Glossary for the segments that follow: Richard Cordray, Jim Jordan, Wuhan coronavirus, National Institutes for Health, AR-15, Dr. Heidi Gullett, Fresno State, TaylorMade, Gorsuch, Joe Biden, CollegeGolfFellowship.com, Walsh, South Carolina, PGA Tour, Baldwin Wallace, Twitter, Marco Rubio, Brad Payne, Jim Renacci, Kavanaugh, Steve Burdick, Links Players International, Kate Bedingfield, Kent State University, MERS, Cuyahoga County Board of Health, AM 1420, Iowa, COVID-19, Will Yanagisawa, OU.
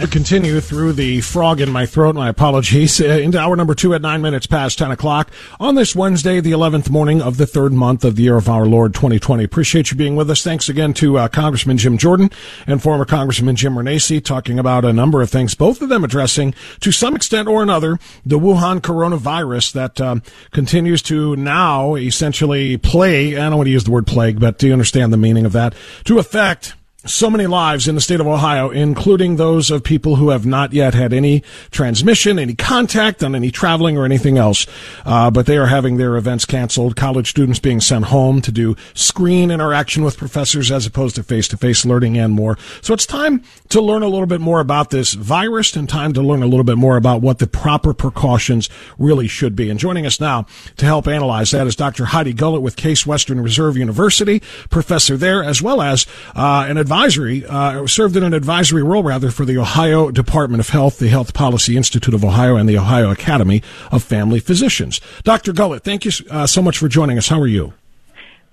I continue through the frog in my throat, my apologies, into hour number 2 at 9 minutes past 10 o'clock on this Wednesday, the 11th morning of the third month of the year of our Lord 2020. Appreciate you being with us. Thanks again to Congressman Jim Jordan and former Congressman Jim Renacci, talking about a number of things, both of them addressing, to some extent or another, the Wuhan coronavirus that continues to now essentially plague, I don't want to use the word plague, but do you understand the meaning of that, to affect so many lives in the state of Ohio, including those of people who have not yet had any transmission, any contact, done any traveling or anything else. But they are having their events canceled, college students being sent home to do screen interaction with professors as opposed to face-to-face learning and more. So it's time to learn a little bit more about this virus and time to learn a little bit more about what the proper precautions really should be. And joining us now to help analyze that is Dr. Heidi Gullett with Case Western Reserve University, professor there, as well as served in an advisory role, rather, for the Ohio Department of Health, the Health Policy Institute of Ohio, and the Ohio Academy of Family Physicians. Dr. Gullett, thank you so much for joining us. How are you?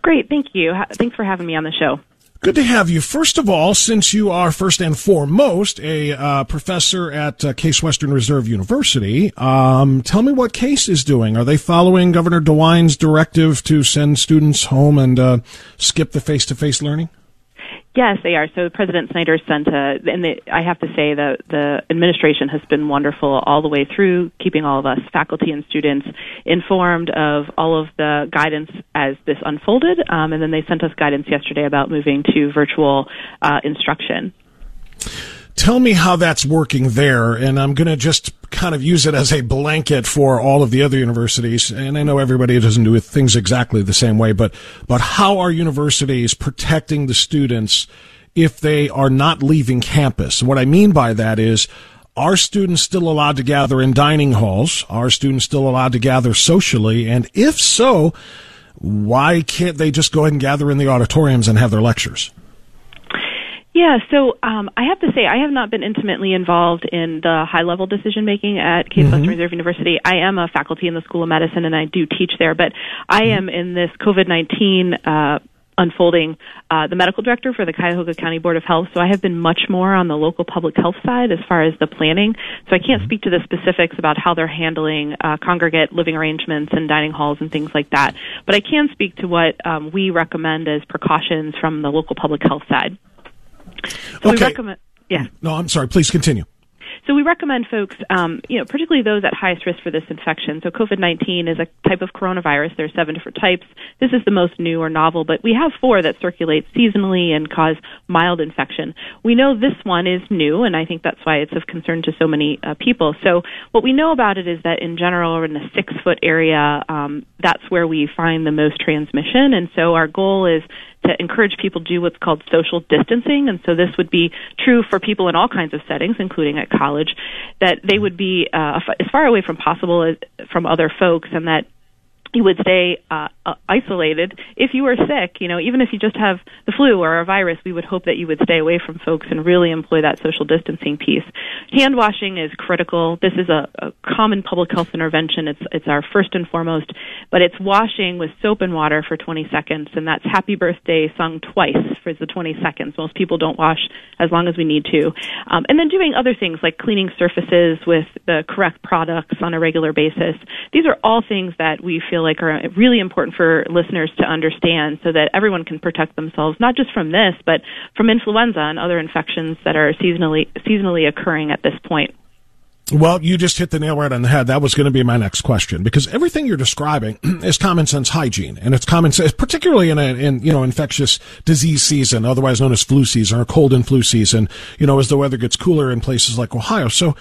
Great, thank you. Thanks for having me on the show. Good to have you. First of all, since you are first and foremost a professor at Case Western Reserve University, tell me what Case is doing. Are they following Governor DeWine's directive to send students home and skip the face-to-face learning? Yes, they are. So President Snyder sent I have to say that the administration has been wonderful all the way through, keeping all of us, faculty and students, informed of all of the guidance as this unfolded. And then they sent us guidance yesterday about moving to virtual instruction. Tell me how that's working there, and I'm going to just kind of use it as a blanket for all of the other universities, and I know everybody doesn't do things exactly the same way, but how are universities protecting the students if they are not leaving campus? What I mean by that is, are students still allowed to gather in dining halls? Are students still allowed to gather socially? And if so, why can't they just go ahead and gather in the auditoriums and have their lectures? Yeah, so I have to say I have not been intimately involved in the high-level decision-making at Case Western Reserve University. I am a faculty in the School of Medicine, and I do teach there, but I am in this COVID-19 unfolding, the medical director for the Cuyahoga County Board of Health, so I have been much more on the local public health side as far as the planning, so I can't speak to the specifics about how they're handling congregate living arrangements and dining halls and things like that, but I can speak to what we recommend as precautions from the local public health side. So okay. No, I'm sorry. Please continue. So we recommend folks, particularly those at highest risk for this infection. So COVID-19 is a type of coronavirus. There are 7 different types. This is the most new or novel, but we have 4 that circulate seasonally and cause mild infection. We know this one is new, and I think that's why it's of concern to so many people. So what we know about it is that in general, in the 6-foot area, that's where we find the most transmission. And so our goal is to encourage people to do what's called social distancing. And so this would be true for people in all kinds of settings, including at college, that they would be as far away from possible as from other folks, and that you would stay isolated. If you were sick, even if you just have the flu or a virus, we would hope that you would stay away from folks and really employ that social distancing piece. Hand washing is critical. This is a common public health intervention. It's our first and foremost, but it's washing with soap and water for 20 seconds, and that's Happy Birthday sung twice for the 20 seconds. Most people don't wash as long as we need to. And then doing other things like cleaning surfaces with the correct products on a regular basis. These are all things that we feel like are really important for listeners to understand so that everyone can protect themselves, not just from this, but from influenza and other infections that are seasonally occurring at this point. Well, you just hit the nail right on the head. That was going to be my next question, because everything you're describing is common sense hygiene, and it's common sense, particularly in infectious disease season, otherwise known as flu season or cold and flu season, as the weather gets cooler in places like Ohio. So,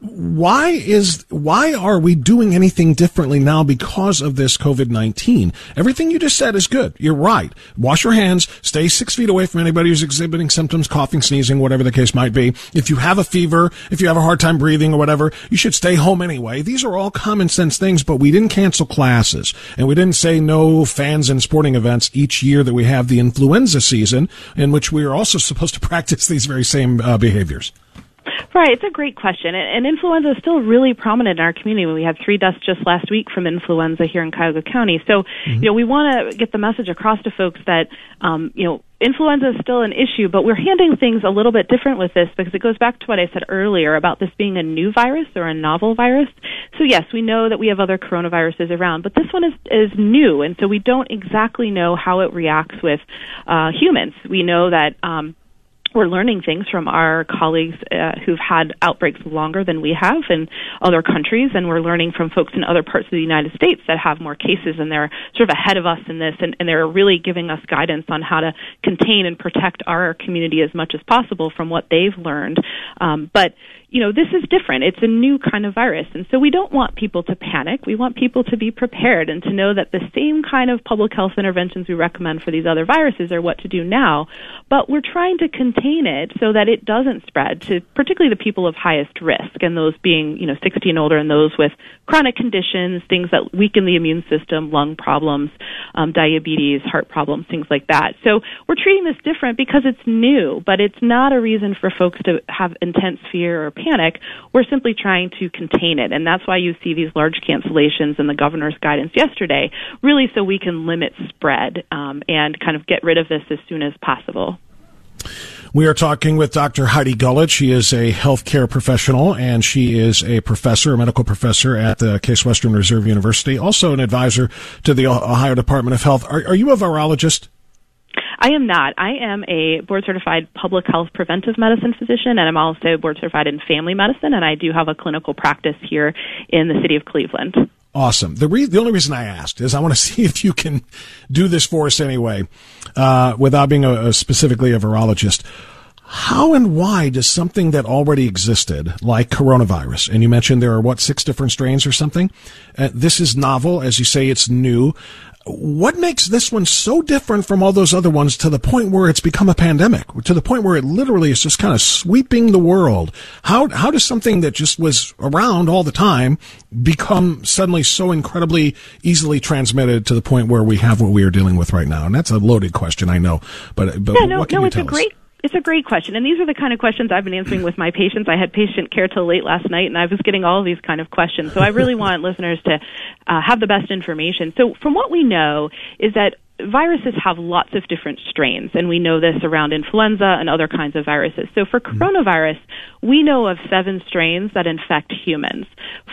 why are we doing anything differently now because of this COVID-19? Everything you just said is good. You're right. Wash your hands. Stay 6 feet away from anybody who's exhibiting symptoms, coughing, sneezing, whatever the case might be. If you have a fever, if you have a hard time breathing or whatever, you should stay home anyway. These are all common sense things, but we didn't cancel classes, and we didn't say no fans and sporting events each year that we have the influenza season, in which we are also supposed to practice these very same behaviors. Right. It's a great question. And influenza is still really prominent in our community. We had 3 deaths just last week from influenza here in Cuyahoga County. So, we want to get the message across to folks that, influenza is still an issue, but we're handling things a little bit different with this because it goes back to what I said earlier about this being a new virus or a novel virus. So yes, we know that we have other coronaviruses around, but this one is new, and so we don't exactly know how it reacts with humans. We know that we're learning things from our colleagues who've had outbreaks longer than we have in other countries, and we're learning from folks in other parts of the United States that have more cases, and they're sort of ahead of us in this, and they're really giving us guidance on how to contain and protect our community as much as possible from what they've learned. This is different. It's a new kind of virus, and so we don't want people to panic. We want people to be prepared and to know that the same kind of public health interventions we recommend for these other viruses are what to do now, but we're trying to contain it so that it doesn't spread to particularly the people of highest risk, and those being 60 and older and those with chronic conditions, things that weaken the immune system, lung problems, diabetes, heart problems, things like that. So we're treating this different because it's new, but it's not a reason for folks to have intense fear or panic. We're simply trying to contain it, and that's why you see these large cancellations in the governor's guidance yesterday, really so we can limit spread and kind of get rid of this as soon as possible. We are talking with Dr. Heidi Gullett. She is a healthcare professional, and she is a medical professor at the Case Western Reserve University, also an advisor to the Ohio Department of Health. Are you a virologist? I am not. I am a board-certified public health preventive medicine physician, and I'm also board-certified in family medicine, and I do have a clinical practice here in the city of Cleveland. Awesome. The only reason I asked is I want to see if you can do this for us anyway, without being specifically a virologist. How and why does something that already existed, like coronavirus, and you mentioned there are, 6 different strains or something? This is novel. As you say, it's new. What makes this one so different from all those other ones to the point where it's become a pandemic, to the point where it literally is just kind of sweeping the world? How does something that just was around all the time become suddenly so incredibly easily transmitted to the point where we have what we are dealing with right now? And that's a loaded question, I know, but yeah, what can you tell us? It's a great question, and these are the kind of questions I've been answering with my patients. I had patient care till late last night, and I was getting all of these kind of questions. So I really want listeners to have the best information. So from what we know is that viruses have lots of different strains, and we know this around influenza and other kinds of viruses. So for coronavirus, we know of 7 strains that infect humans.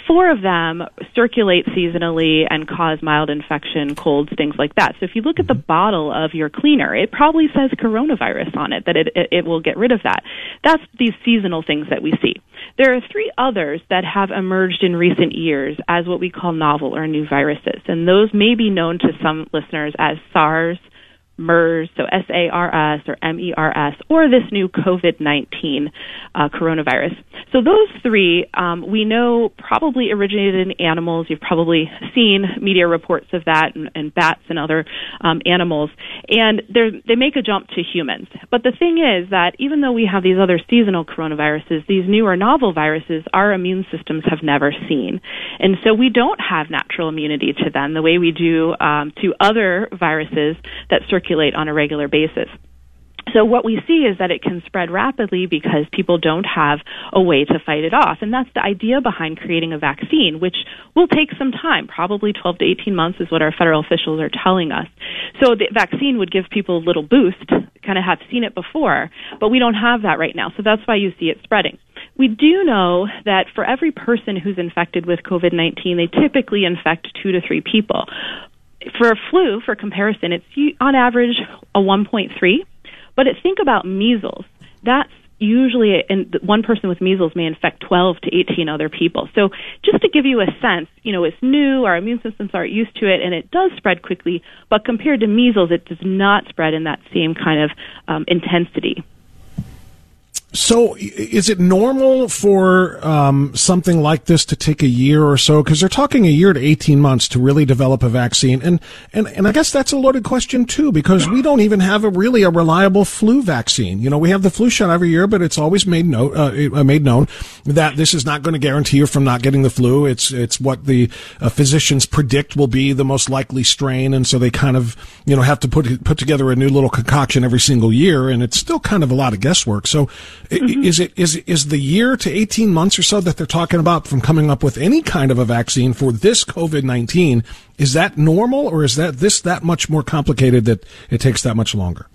4 of them circulate seasonally and cause mild infection, colds, things like that. So if you look at the bottle of your cleaner, it probably says coronavirus on it, that it will get rid of that. That's these seasonal things that we see. There are 3 others that have emerged in recent years as what we call novel or new viruses, and those may be known to some listeners as SARS, MERS, so SARS or MERS, or this new COVID-19 coronavirus. So those 3 we know probably originated in animals. You've probably seen media reports of that and bats and other animals. And they make a jump to humans. But the thing is that even though we have these other seasonal coronaviruses, these newer novel viruses our immune systems have never seen. And so we don't have natural immunity to them the way we do to other viruses that circulate on a regular basis. So what we see is that it can spread rapidly because people don't have a way to fight it off. And that's the idea behind creating a vaccine, which will take some time, probably 12 to 18 months is what our federal officials are telling us. So the vaccine would give people a little boost, kind of have seen it before, but we don't have that right now. So that's why you see it spreading. We do know that for every person who's infected with COVID-19, they typically infect 2 to 3 people. For a flu, for comparison, it's on average a 1.3, but think about measles. That's usually, and one person with measles may infect 12 to 18 other people. So just to give you a sense, it's new, our immune systems aren't used to it, and it does spread quickly, but compared to measles, it does not spread in that same kind of intensity. So is it normal for something like this to take a year or so? Because they're talking a year to 18 months to really develop a vaccine. And I guess that's a loaded question, too, because we don't even have a reliable flu vaccine. We have the flu shot every year, but it's always made known that this is not going to guarantee you from not getting the flu. It's what the physicians predict will be the most likely strain. And so they kind of, have to put together a new little concoction every single year. And it's still kind of a lot of guesswork. So Is the year to 18 months or so that they're talking about from coming up with any kind of a vaccine for this COVID-19, is that normal, or is that much more complicated that it takes that much longer?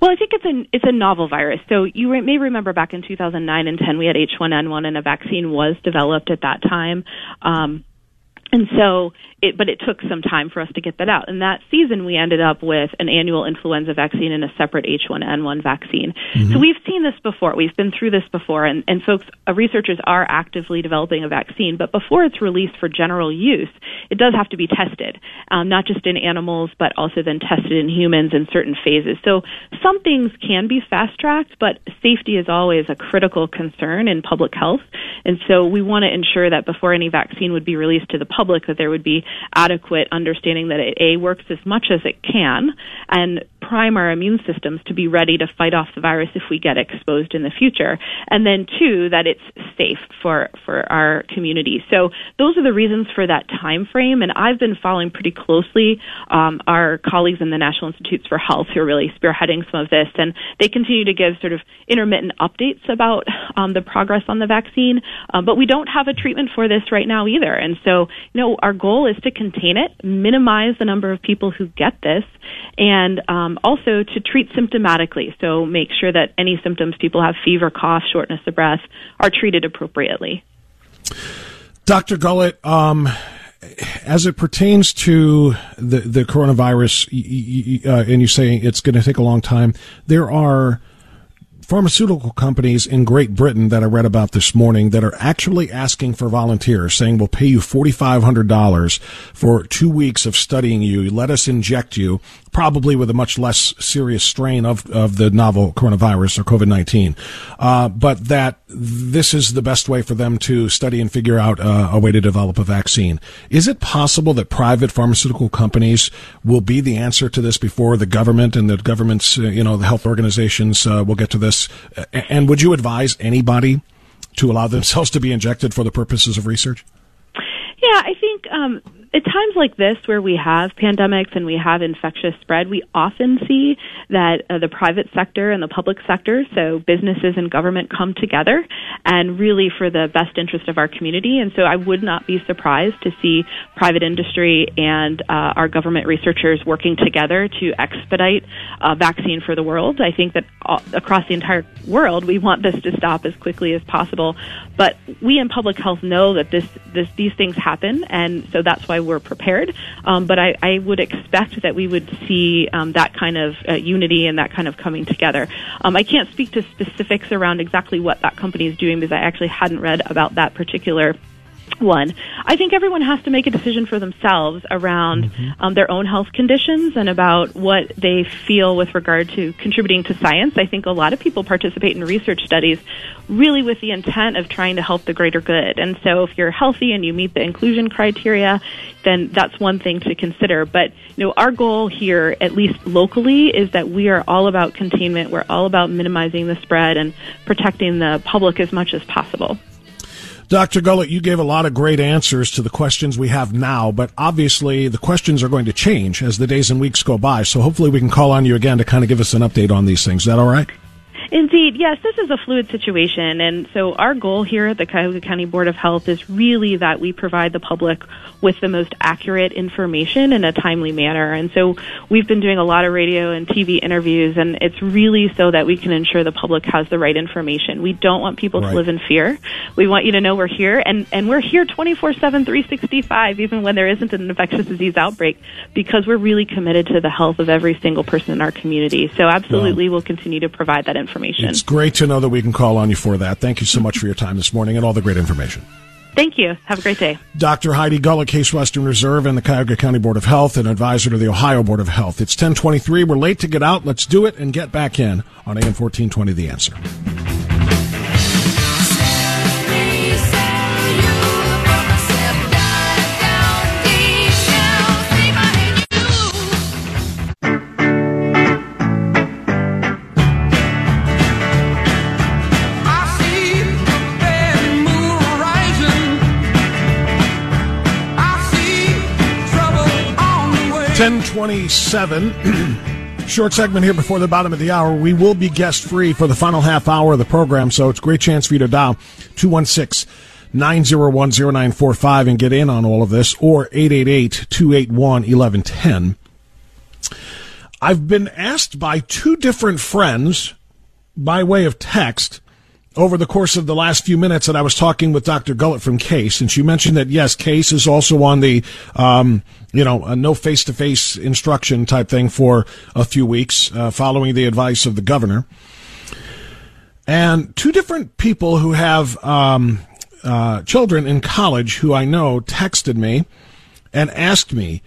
Well, I think it's a novel virus. So you may remember back in 2009 and 10, we had H1N1, and a vaccine was developed at that time. And so, it took some time for us to get that out. And that season, we ended up with an annual influenza vaccine and a separate H1N1 vaccine. Mm-hmm. So we've seen this before. We've been through this before. And folks, researchers are actively developing a vaccine. But before it's released for general use, it does have to be tested, not just in animals, but also then tested in humans in certain phases. So some things can be fast-tracked, but safety is always a critical concern in public health. And so we want to ensure that before any vaccine would be released to the public, that there would be adequate understanding that it, A, works as much as it can, and prime our immune systems to be ready to fight off the virus if we get exposed in the future. And then, 2, that it's safe for our community. So those are the reasons for that time frame. And I've been following pretty closely our colleagues in the National Institutes for Health who are really spearheading some of this. And they continue to give sort of intermittent updates about the progress on the vaccine. But we don't have a treatment for this right now either. And so, our goal is to contain it, minimize the number of people who get this, and also to treat symptomatically. So make sure that any symptoms people have, fever, cough, shortness of breath, are treated appropriately. Dr. Gullett, as it pertains to the coronavirus, and you say it's going to take a long time, there are pharmaceutical companies in Great Britain that I read about this morning that are actually asking for volunteers, saying we'll pay you $4,500 for 2 weeks of studying you. Let us inject you, probably with a much less serious strain of the novel coronavirus or COVID-19. But that this is the best way for them to study and figure out a way to develop a vaccine. Is it possible that private pharmaceutical companies will be the answer to this before the government and the government's, the health organizations will get to this? And would you advise anybody to allow themselves to be injected for the purposes of research? Yeah, I think At times like this where we have pandemics and we have infectious spread, we often see that the private sector and the public sector, so businesses and government, come together and really for the best interest of our community. And so I would not be surprised to see private industry and our government researchers working together to expedite a vaccine for the world. I think that across the entire world, we want this to stop as quickly as possible. But we in public health know that these things happen, and so that's why we're prepared. But I would expect that we would see that kind of unity and that kind of coming together. I can't speak to specifics around exactly what that company is doing because I actually hadn't read about that particular one. I think everyone has to make a decision for themselves around their own health conditions and about what they feel with regard to contributing to science. I think a lot of people participate in research studies really with the intent of trying to help the greater good. And so if you're healthy and you meet the inclusion criteria, then that's one thing to consider. But you know, our goal here, at least locally, is that we are all about containment. We're all about minimizing the spread and protecting the public as much as possible. Dr. Gullett, you gave a lot of great answers to the questions we have now, but obviously the questions are going to change as the days and weeks go by. So hopefully we can call on you again to kind of give us an update on these things. Is that all right? Indeed, yes, this is a fluid situation. And so our goal here at the Cuyahoga County Board of Health is really that we provide the public with the most accurate information in a timely manner. And so we've been doing a lot of radio and TV interviews, and it's really so that we can ensure the public has the right information. We don't want people to live in fear. We want you to know we're here, and we're here 24/7, 365, even when there isn't an infectious disease outbreak, because we're really committed to the health of every single person in our community. So absolutely, we'll continue to provide that information. It's great to know that we can call on you for that. Thank you so much for your time this morning and all the great information. Thank you. Have a great day. Dr. Heidi Gullett, Case Western Reserve and the Cuyahoga County Board of Health, and advisor to the Ohio Board of Health. It's 10:23. We're late to get out. Let's do it and get back in on AM 1420, The Answer. Short segment here before the bottom of the hour. We will be guest free for the final half hour of the program, so it's a great chance for you to dial 216-901-0945 and get in on all of this, or 888-281-1110. I've been asked by two different friends by way of text over the course of the last few minutes that I was talking with Dr. Gullett from Case, and she mentioned that, yes, Case is also on the, no face-to-face instruction type thing for a few weeks following the advice of the governor. And two different people who have children in college who I know texted me and asked me,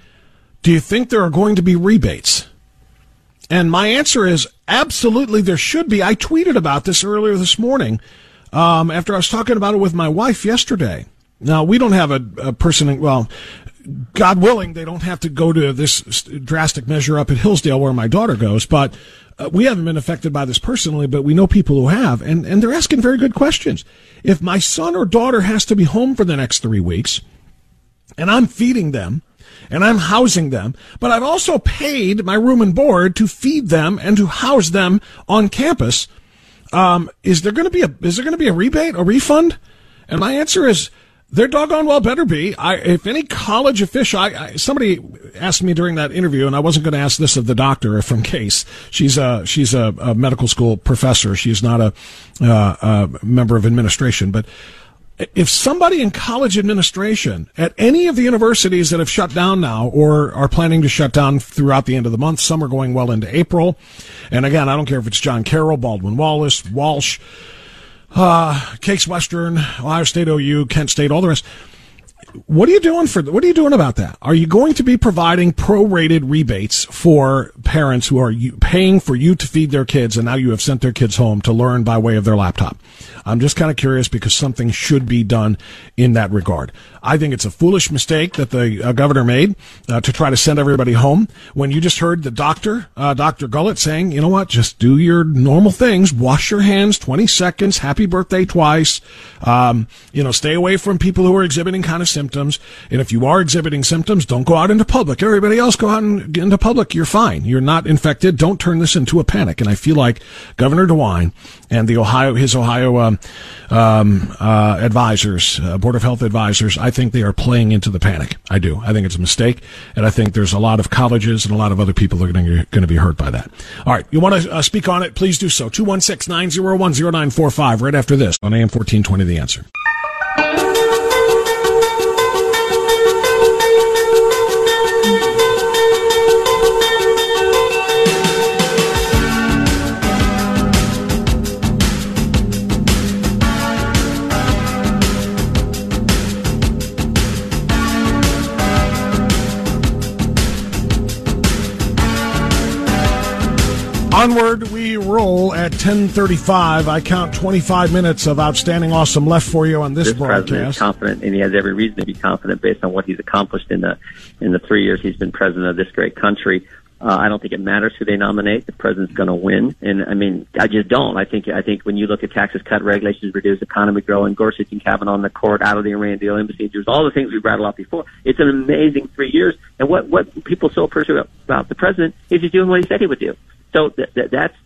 do you think there are going to be rebates? And my answer is, absolutely, there should be. I tweeted about this earlier this morning after I was talking about it with my wife yesterday. Now, we don't have a person, well, God willing, they don't have to go to this drastic measure up at Hillsdale where my daughter goes, but we haven't been affected by this personally, but we know people who have, and they're asking very good questions. If my son or daughter has to be home for the next 3 weeks, and I'm feeding them, and I'm housing them, but I've also paid my room and board to feed them and to house them on campus. Is there going to be a rebate, a refund? And my answer is, there doggone well better be. If any college official, somebody asked me during that interview, and I wasn't going to ask this of the doctor from Case. She's a medical school professor. She's not a member of administration, but if somebody in college administration at any of the universities that have shut down now or are planning to shut down throughout the end of the month, some are going well into April. And again, I don't care if it's John Carroll, Baldwin Wallace, Walsh, Case Western, Ohio State, OU, Kent State, all the rest. What are you doing about that? Are you going to be providing prorated rebates for parents who are paying for you to feed their kids, and now you have sent their kids home to learn by way of their laptop? I'm just kind of curious, because something should be done in that regard. I think it's a foolish mistake that the governor made to try to send everybody home when you just heard the doctor, Dr. Gullett, saying, you know what, just do your normal things, wash your hands, 20 seconds, happy birthday twice, stay away from people who are exhibiting kind of symptoms. And if you are exhibiting symptoms, don't go out into public. Everybody else go out into public. You're fine. You're not infected. Don't turn this into a panic. And I feel like Governor DeWine and his Ohio advisors, Board of Health advisors, I think they are playing into the panic. I do. I think it's a mistake. And I think there's a lot of colleges and a lot of other people that are going to be hurt by that. All right. You want to speak on it? Please do so. 216-901-0945 right after this on AM 1420, The Answer. Onward we roll at 10:35. I count 25 minutes of outstanding awesome left for you on this broadcast. President is confident, and he has every reason to be confident based on what he's accomplished in the 3 years he's been president of this great country. I don't think it matters who they nominate. The president's going to win. And I mean, I just don't. I think when you look at taxes cut, regulations reduced, economy growing, Gorsuch and Kavanaugh on the court, out of the Iran deal, embassy deals, all the things we've rattled off before. It's an amazing 3 years. And what people so appreciate about the president is he's doing what he said he would do. So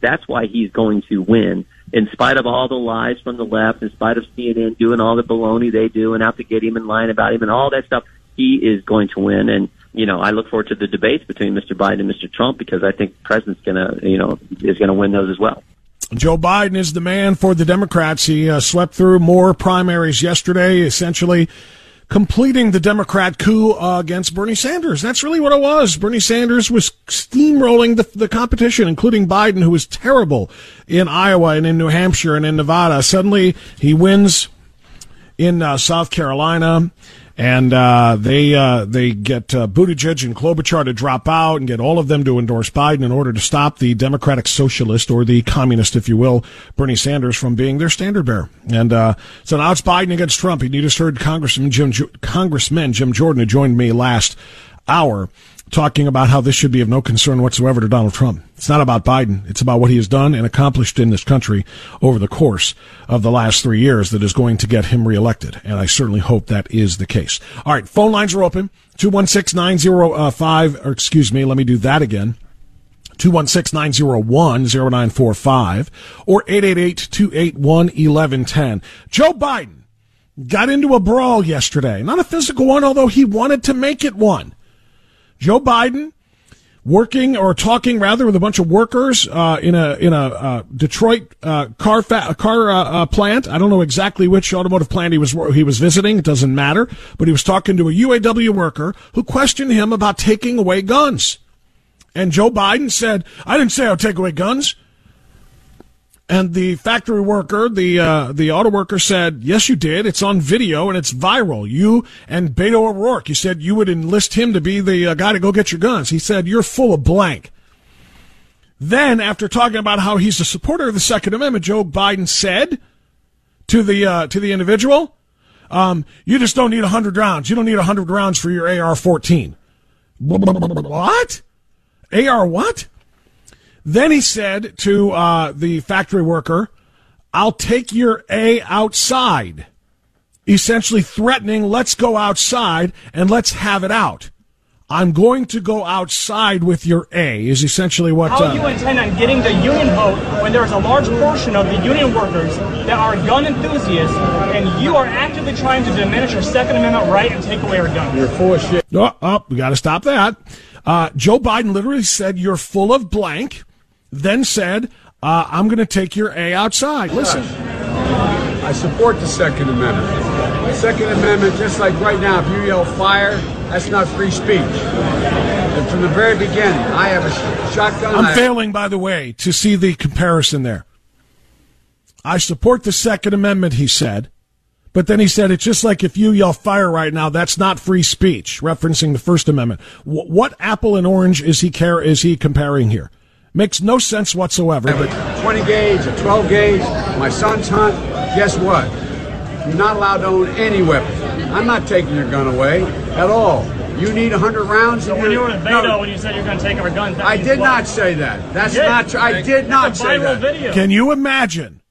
that's why he's going to win, in spite of all the lies from the left, in spite of CNN doing all the baloney they do and out to get him and lying about him and all that stuff. He is going to win. And, you know, I look forward to the debates between Mr. Biden and Mr. Trump, because I think the president's is going to win those as well. Joe Biden is the man for the Democrats. He swept through more primaries yesterday, essentially completing the Democrat coup against Bernie Sanders. That's really what it was. Bernie Sanders was steamrolling the competition, including Biden, who was terrible in Iowa and in New Hampshire and in Nevada. Suddenly he wins in South Carolina, and they get Buttigieg and Klobuchar to drop out and get all of them to endorse Biden in order to stop the Democratic Socialist, or the communist, if you will, Bernie Sanders, from being their standard bearer. And so now it's Biden against Trump. You just heard Congressman Jim Jordan, who joined me last hour, talking about how this should be of no concern whatsoever to Donald Trump. It's not about Biden. It's about what he has done and accomplished in this country over the course of the last 3 years that is going to get him reelected. And I certainly hope that is the case. All right. Phone lines are open. 216-905, or excuse me, let me do that again. 216-901-0945 or 888-281-1110. Joe Biden got into a brawl yesterday. Not a physical one, although he wanted to make it one. Joe Biden talking with a bunch of workers in a Detroit car plant. I don't know exactly which automotive plant he was visiting. It doesn't matter. But he was talking to a UAW worker who questioned him about taking away guns. And Joe Biden said, "I didn't say I'll take away guns." And the factory worker, the auto worker, said, "Yes, you did. It's on video and it's viral. You and Beto O'Rourke, you said you would enlist him to be the guy to go get your guns." He said, "You're full of blank." Then, after talking about how he's a supporter of the Second Amendment, Joe Biden said to the individual, "You just don't need 100 rounds. You don't need 100 rounds for your AR-14." What? AR what? Then he said to the factory worker, "I'll take your A outside," essentially threatening, "Let's go outside and let's have it out. I'm going to go outside with your A," is essentially what... How do you intend on getting the union vote when there's a large portion of the union workers that are gun enthusiasts, and you are actively trying to diminish our Second Amendment right and take away our guns? You're full of shit. Oh, we got to stop that. Joe Biden literally said, "You're full of blank," then said, "I'm going to take your A outside." Listen. I support the Second Amendment. The Second Amendment, just like right now, if you yell fire, that's not free speech. And from the very beginning, I have a shotgun. I'm failing, by the way, to see the comparison there. I support the Second Amendment, he said. But then he said, it's just like if you yell fire right now, that's not free speech, referencing the First Amendment. What apple and orange is he comparing here? Makes no sense whatsoever. I have a 20 gauge, a 12 gauge. My sons hunt. Guess what? You're not allowed to own any weapon. I'm not taking your gun away at all. You need 100 rounds. So when you were in Beto, no, when you said you were going to take our guns, I did not say that. That's not true. I did not say that. Video. Can you imagine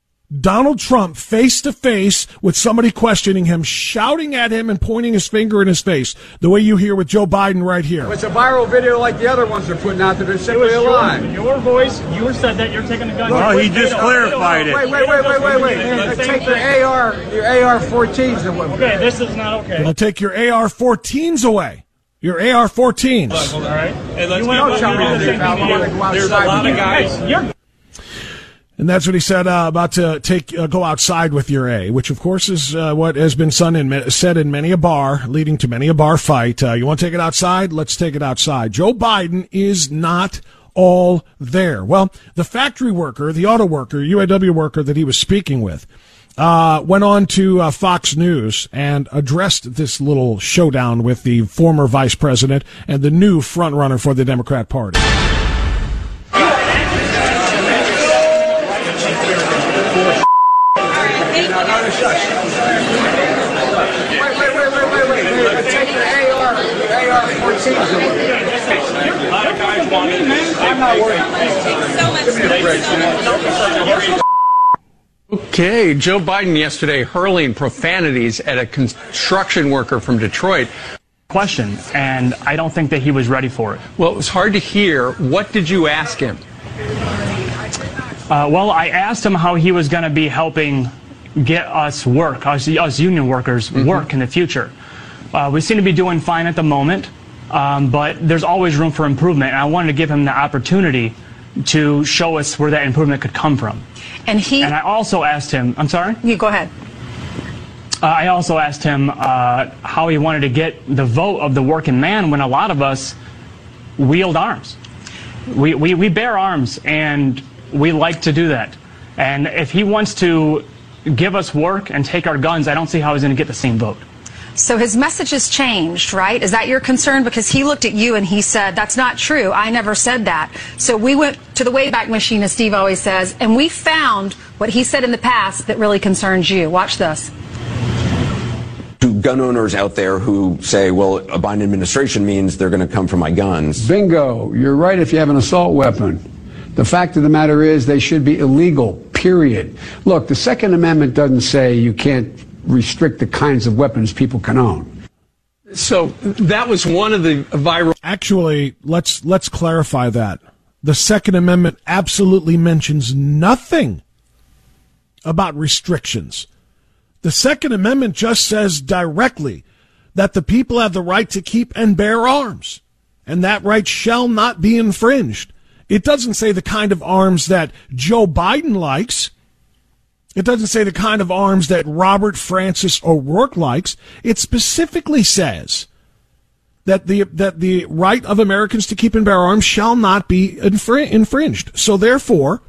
Donald Trump face to face with somebody questioning him, shouting at him and pointing his finger in his face, the way you hear with Joe Biden right here? It's a viral video like the other ones they're putting out that they're simply alive. Your voice, you said that you're taking the gun. Well, he just clarified it. Wait. Take your AR-14s away. Okay, this is not okay. Well, take your AR-14s away. Your AR-14s. All right. And let's there's a lot of guys. And that's what he said about to take go outside with your A, which, of course, is what has been said in many a bar, leading to many a bar fight. You want to take it outside? Let's take it outside. Joe Biden is not all there. Well, the factory worker, the auto worker, UAW worker that he was speaking with went on to Fox News and addressed this little showdown with the former vice president and the new frontrunner for the Democrat Party. Okay, Joe Biden yesterday hurling profanities at a construction worker from Detroit. Question, and I don't think that he was ready for it. Well, it was hard to hear. What did you ask him? Well, I asked him how he was going to be helping get us work, us union workers, work in the future. We seem to be doing fine at the moment, but there's always room for improvement, and I wanted to give him the opportunity to show us where that improvement could come from. And I also asked him, I'm sorry? You go ahead. I also asked him how he wanted to get the vote of the working man when a lot of us wield arms. We bear arms, and we like to do that. And if he wants to give us work and take our guns, I don't see how he's going to get the same vote. So his message has changed, right? Is that your concern? Because he looked at you and he said, that's not true. I never said that. So we went to the Wayback Machine, as Steve always says, and we found what he said in the past that really concerns you. Watch this. To gun owners out there who say, well, a Biden administration means they're going to come for my guns. Bingo. You're right if you have an assault weapon. The fact of the matter is they should be illegal, period. Look, the Second Amendment doesn't say you can't restrict the kinds of weapons people can own. So that was one of the viral. Actually, let's clarify that. The Second Amendment absolutely mentions nothing about restrictions. The Second Amendment just says directly that the people have the right to keep and bear arms, and that right shall not be infringed. It doesn't say the kind of arms that Joe Biden likes. It doesn't say the kind of arms that Robert Francis O'Rourke likes. It specifically says that the right of Americans to keep and bear arms shall not be infringed. So therefore,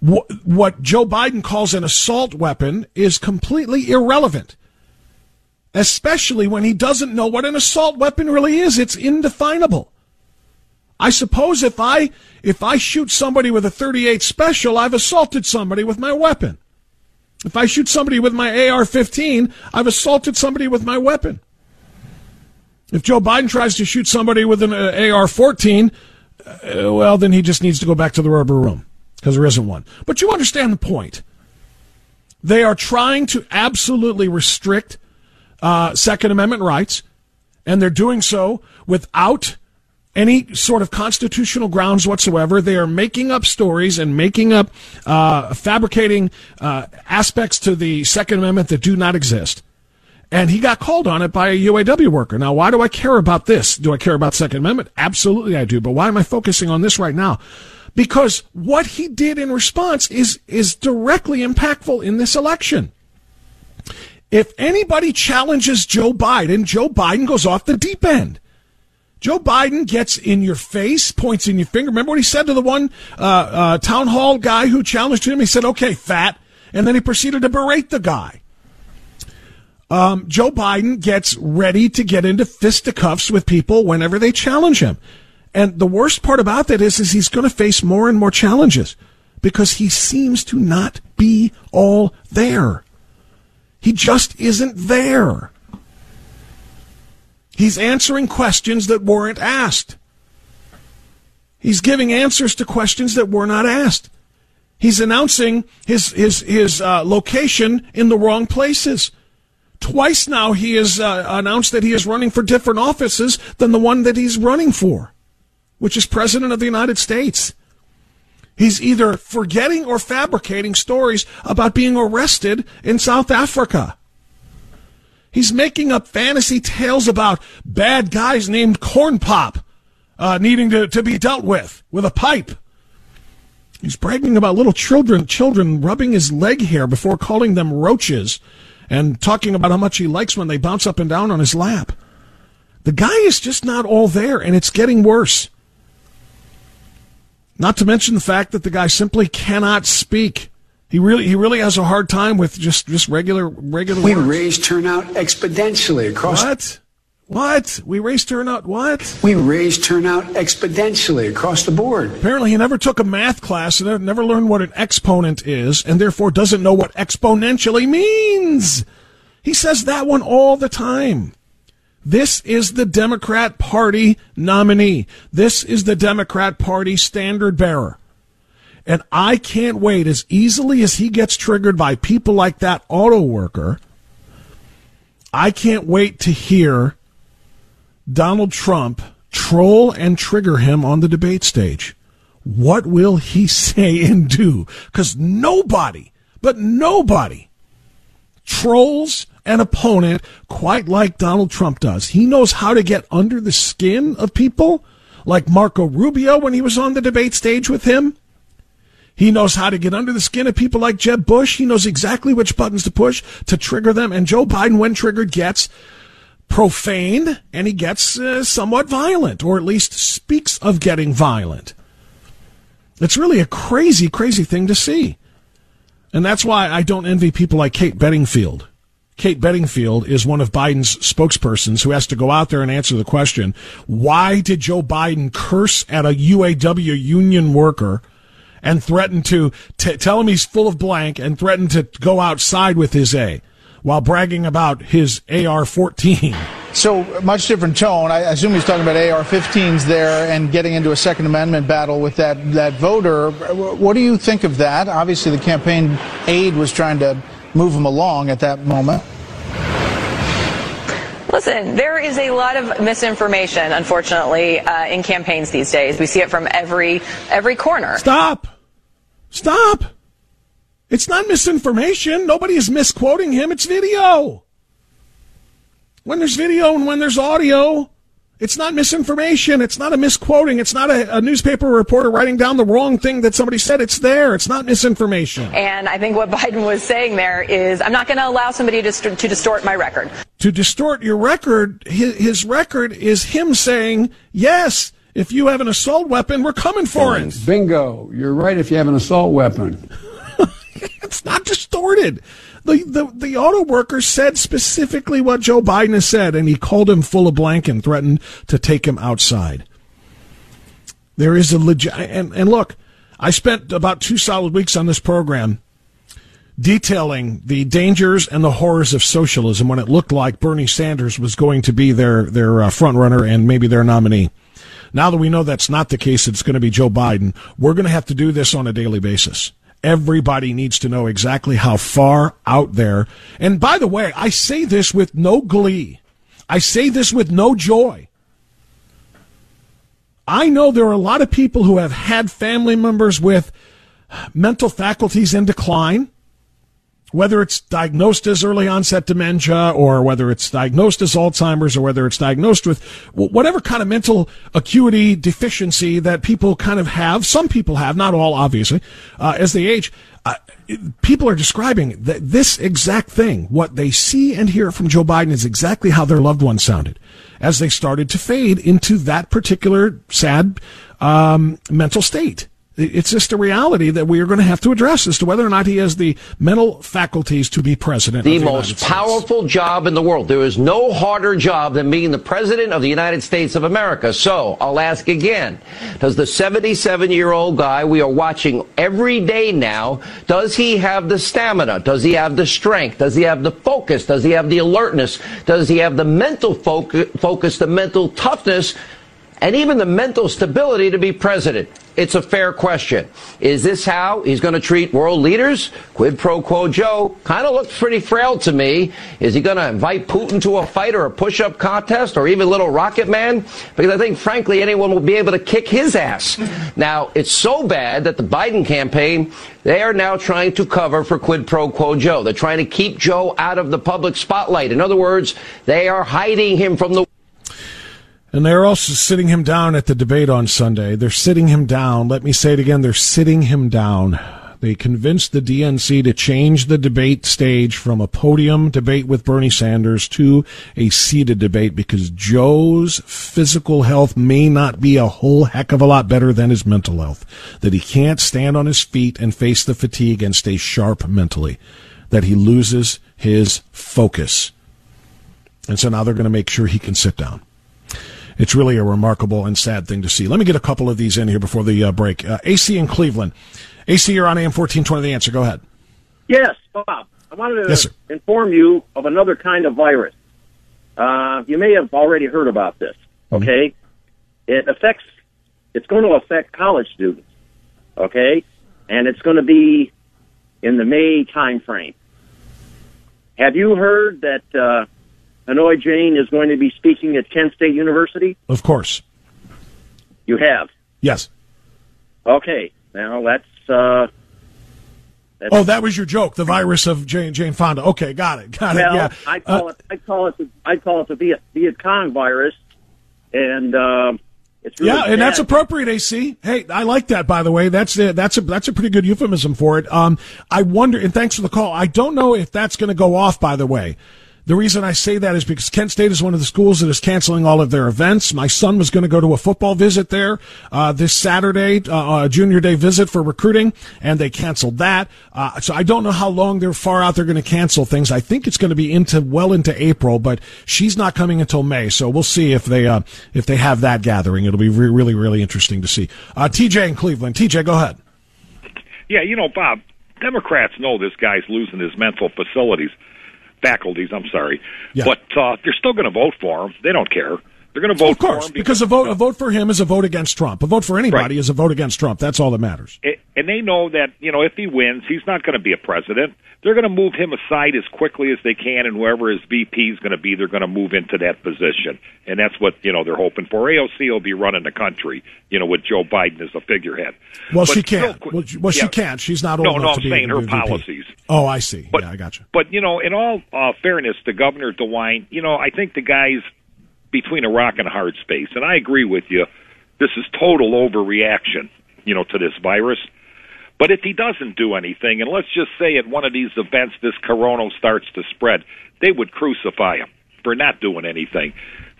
what Joe Biden calls an assault weapon is completely irrelevant, especially when he doesn't know what an assault weapon really is. It's indefinable. I suppose if I shoot somebody with a .38 special, I've assaulted somebody with my weapon. If I shoot somebody with my AR-15, I've assaulted somebody with my weapon. If Joe Biden tries to shoot somebody with an AR-14, well, then he just needs to go back to the rubber room because there isn't one. But you understand the point. They are trying to absolutely restrict Second Amendment rights, and they're doing so without any sort of constitutional grounds whatsoever. They are making up stories and making up, fabricating aspects to the Second Amendment that do not exist. And he got called on it by a UAW worker. Now, why do I care about this? Do I care about Second Amendment? Absolutely I do. But why am I focusing on this right now? Because what he did in response is directly impactful in this election. If anybody challenges Joe Biden goes off the deep end. Joe Biden gets in your face, points in your finger. Remember what he said to the one town hall guy who challenged him? He said, okay, fat. And then he proceeded to berate the guy. Joe Biden gets ready to get into fisticuffs with people whenever they challenge him. And the worst part about that is he's going to face more and more challenges because he seems to not be all there. He just isn't there. He's answering questions that weren't asked. He's giving answers to questions that were not asked. He's announcing his location in the wrong places. Twice now he has announced that he is running for different offices than the one that he's running for, which is President of the United States. He's either forgetting or fabricating stories about being arrested in South Africa. He's making up fantasy tales about bad guys named Corn Pop needing to be dealt with a pipe. He's bragging about little children rubbing his leg hair before calling them roaches and talking about how much he likes when they bounce up and down on his lap. The guy is just not all there, and it's getting worse. Not to mention the fact that the guy simply cannot speak. He really has a hard time with just regular words. We raised turnout exponentially across... What? We raised turnout what? We raised turnout exponentially across the board. Apparently he never took a math class and never learned what an exponent is and therefore doesn't know what exponentially means. He says that one all the time. This is the Democrat Party nominee. This is the Democrat Party standard bearer. And I can't wait, as easily as he gets triggered by people like that auto worker, I can't wait to hear Donald Trump troll and trigger him on the debate stage. What will he say and do? Because nobody trolls an opponent quite like Donald Trump does. He knows how to get under the skin of people, like Marco Rubio when he was on the debate stage with him. He knows how to get under the skin of people like Jeb Bush. He knows exactly which buttons to push to trigger them. And Joe Biden, when triggered, gets profane, and he gets somewhat violent, or at least speaks of getting violent. It's really a crazy, crazy thing to see. And that's why I don't envy people like Kate Bedingfield. Kate Bedingfield is one of Biden's spokespersons who has to go out there and answer the question, why did Joe Biden curse at a UAW union worker and threaten to tell him he's full of blank and threaten to go outside with his A, while bragging about his AR-14. So much different tone. I assume he's talking about AR-15s there and getting into a Second Amendment battle with that voter. What do you think of that? Obviously, the campaign aide was trying to move him along at that moment. Listen, there is a lot of misinformation, unfortunately, in campaigns these days. We see it from every corner. Stop. It's not misinformation. Nobody is misquoting him. It's video. When there's video and when there's audio, it's not misinformation. It's not a misquoting. It's not a newspaper reporter writing down the wrong thing that somebody said. It's there. It's not misinformation. And I think what Biden was saying there is, I'm not going to allow somebody to distort my record. To distort your record, his record is him saying, yes, if you have an assault weapon, we're coming for it. Bingo. You're right if you have an assault weapon. It's not distorted. The auto worker said specifically what Joe Biden has said, and he called him full of blank and threatened to take him outside. There is a legit, and look, I spent about 2 solid weeks on this program detailing the dangers and the horrors of socialism when it looked like Bernie Sanders was going to be their front runner and maybe their nominee. Now that we know that's not the case, it's going to be Joe Biden. We're going to have to do this on a daily basis. Everybody needs to know exactly how far out there. And by the way, I say this with no glee. I say this with no joy. I know there are a lot of people who have had family members with mental faculties in decline, whether it's diagnosed as early onset dementia or whether it's diagnosed as Alzheimer's or whether it's diagnosed with whatever kind of mental acuity deficiency that people kind of have. Some people have, not all, obviously, as they age. People are describing this exact thing. What they see and hear from Joe Biden is exactly how their loved ones sounded as they started to fade into that particular sad mental state. It's just a reality that we are going to have to address as to whether or not he has the mental faculties to be president. The most powerful job in the world. There is no harder job than being the president of the United States of America. So I'll ask again, does the 77-year-old guy we are watching every day now, does he have the stamina? Does he have the strength? Does he have the focus? Does he have the alertness? Does he have the mental focus, the mental toughness, and even the mental stability to be president? It's a fair question. Is this how he's going to treat world leaders? Quid pro quo Joe kind of looks pretty frail to me. Is he going to invite Putin to a fight or a push-up contest or even little Rocket Man? Because I think, frankly, anyone will be able to kick his ass. Now, it's so bad that the Biden campaign, they are now trying to cover for quid pro quo Joe. They're trying to keep Joe out of the public spotlight. In other words, they are hiding him from the... And they're also sitting him down at the debate on Sunday. They're sitting him down. Let me say it again. They're sitting him down. They convinced the DNC to change the debate stage from a podium debate with Bernie Sanders to a seated debate because Joe's physical health may not be a whole heck of a lot better than his mental health, that he can't stand on his feet and face the fatigue and stay sharp mentally, that he loses his focus. And so now they're going to make sure he can sit down. It's really a remarkable and sad thing to see. Let me get a couple of these in here before the break. AC in Cleveland. AC, you're on AM 1420. The Answer. Go ahead. Yes, Bob. I wanted to inform you of another kind of virus. You may have already heard about this, okay? It's going to affect college students, okay? And it's going to be in the May time frame. Have you heard that... Hanoi Jane is going to be speaking at Kent State University? Of course. You have? Yes. Okay. Now, that's... Oh, that was your joke, the virus of Jane Fonda. Okay, got it. Yeah. I call it the Viet Cong virus, and it's really sad. And that's appropriate, AC. Hey, I like that, by the way. That's a pretty good euphemism for it. I wonder, and thanks for the call, I don't know if that's going to go off, by the way. The reason I say that is because Kent State is one of the schools that is canceling all of their events. My son was going to go to a football visit there this Saturday, a junior day visit for recruiting, and they canceled that. So I don't know how long they're far out they're going to cancel things. I think it's going to be well into April, but she's not coming until May. So we'll see if they have that gathering. It'll be really, really interesting to see. TJ in Cleveland. TJ, go ahead. Yeah, Bob, Democrats know this guy's losing his mental faculties, yeah. But they're still going to vote for him. They don't care. They're going to vote for him. Of course, because a vote for him is a vote against Trump. A vote for anybody is a vote against Trump. That's all that matters. And they know that, if he wins, he's not going to be a president. They're going to move him aside as quickly as they can, and whoever his VP is going to be, they're going to move into that position. And that's what, they're hoping for. AOC will be running the country, with Joe Biden as the figurehead. Well, but she can't. She can't. She's not old enough to be a VP. No, I'm saying her policies. Oh, I see. But, I got you. But, in all fairness to Governor DeWine, I think the guy's between a rock and a hard space. And I agree with you. This is total overreaction, to this virus. But if he doesn't do anything, and let's just say at one of these events this corona starts to spread, they would crucify him for not doing anything.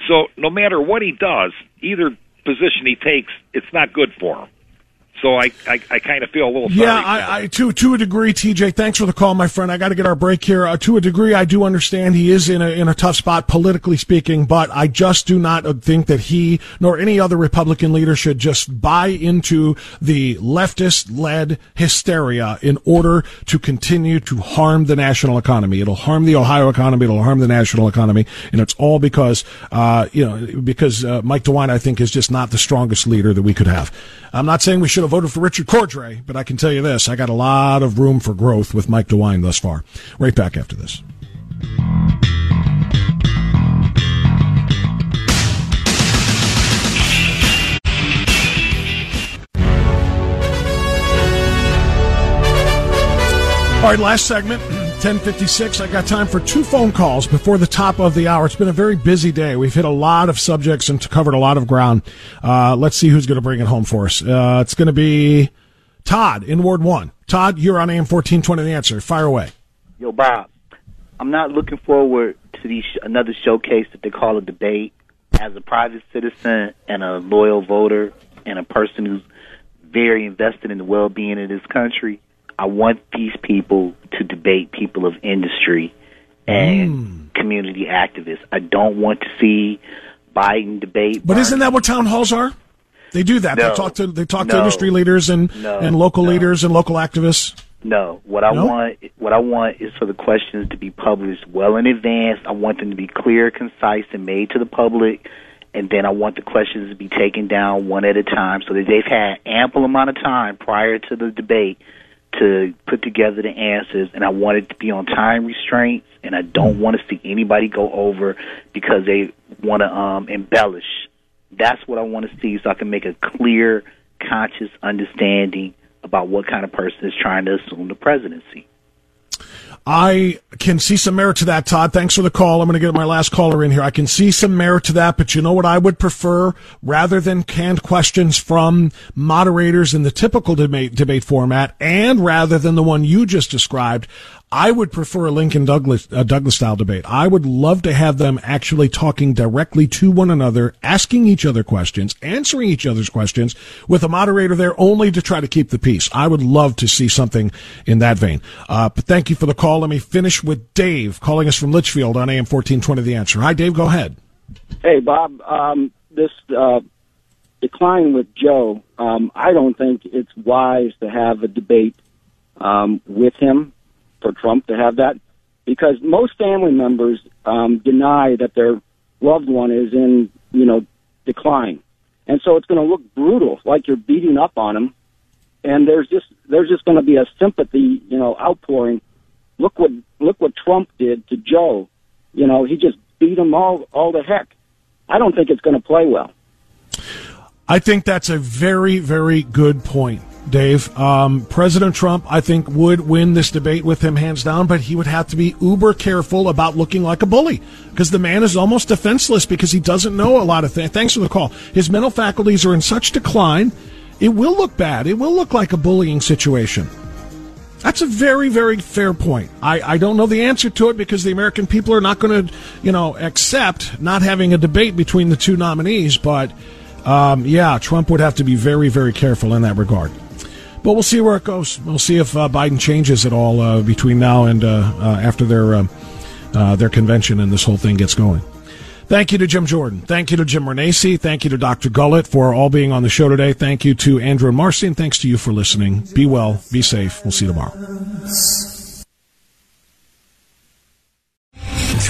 So no matter what he does, either position he takes, it's not good for him. So I kind of feel a little sorry. Yeah, I to a degree, TJ. Thanks for the call, my friend. I got to get our break here. To a degree, I do understand he is in a tough spot politically speaking, but I just do not think that he nor any other Republican leader should just buy into the leftist-led hysteria in order to continue to harm the national economy. It'll harm the Ohio economy. It'll harm the national economy, and it's all because Mike DeWine, I think, is just not the strongest leader that we could have. I'm not saying we should have voted for Richard Cordray, but I can tell you this, I got a lot of room for growth with Mike DeWine thus far. Right back after this. All right, last segment, 10:56. I got time for two phone calls before the top of the hour. It's been a very busy day. We've hit a lot of subjects and covered a lot of ground. Let's see who's going to bring it home for us. It's going to be Todd in Ward 1. Todd, you're on AM 1420. The Answer. Fire away. Yo, Bob, I'm not looking forward to another showcase that they call a debate. As a private citizen and a loyal voter and a person who's very invested in the well-being of this country. I want these people to debate people of industry and community activists. I don't want to see Biden debate. But isn't that what town halls are? They do that. No, they talk to industry leaders and local leaders and local activists. What I want is for the questions to be published well in advance. I want them to be clear, concise, and made to the public. And then I want the questions to be taken down one at a time so that they've had ample amount of time prior to the debate to put together the answers. And I want it to be on time restraints. And I don't want to see anybody go over because they want to embellish. That's what I want to see, so I can make a clear, conscious understanding about what kind of person is trying to assume the presidency. I can see some merit to that, Todd. Thanks for the call. I'm going to get my last caller in here. I can see some merit to that, but you know what I would prefer? Rather than canned questions from moderators in the typical debate format, and rather than the one you just described, I would prefer a Lincoln-Douglas-style debate. I would love to have them actually talking directly to one another, asking each other questions, answering each other's questions, with a moderator there only to try to keep the peace. I would love to see something in that vein. But thank you for the call. Let me finish with Dave, calling us from Litchfield on AM 1420, The Answer. Hi, Dave. Go ahead. Hey, Bob. This decline with Joe, I don't think it's wise to have a debate with him, for Trump to have that, because most family members deny that their loved one is in, decline. And so it's going to look brutal, like you're beating up on them. And there's just going to be a sympathy, outpouring. Look what Trump did to Joe. He just beat him all the heck. I don't think it's going to play well. I think that's a very, very good point, Dave. President Trump, I think, would win this debate with him hands down, but he would have to be uber careful about looking like a bully, because the man is almost defenseless because he doesn't know a lot of things. Thanks for the call. His mental faculties are in such decline, it will look bad. It will look like a bullying situation. That's a very, very fair point. I don't know the answer to it, because the American people are not going to, accept not having a debate between the two nominees, but Trump would have to be very, very careful in that regard. But we'll see where it goes. We'll see if Biden changes at all between now and after their convention and this whole thing gets going. Thank you to Jim Jordan. Thank you to Jim Renacci. Thank you to Dr. Gullett for all being on the show today. Thank you to Andrew and Marcy, and thanks to you for listening. Be well. Be safe. We'll see you tomorrow.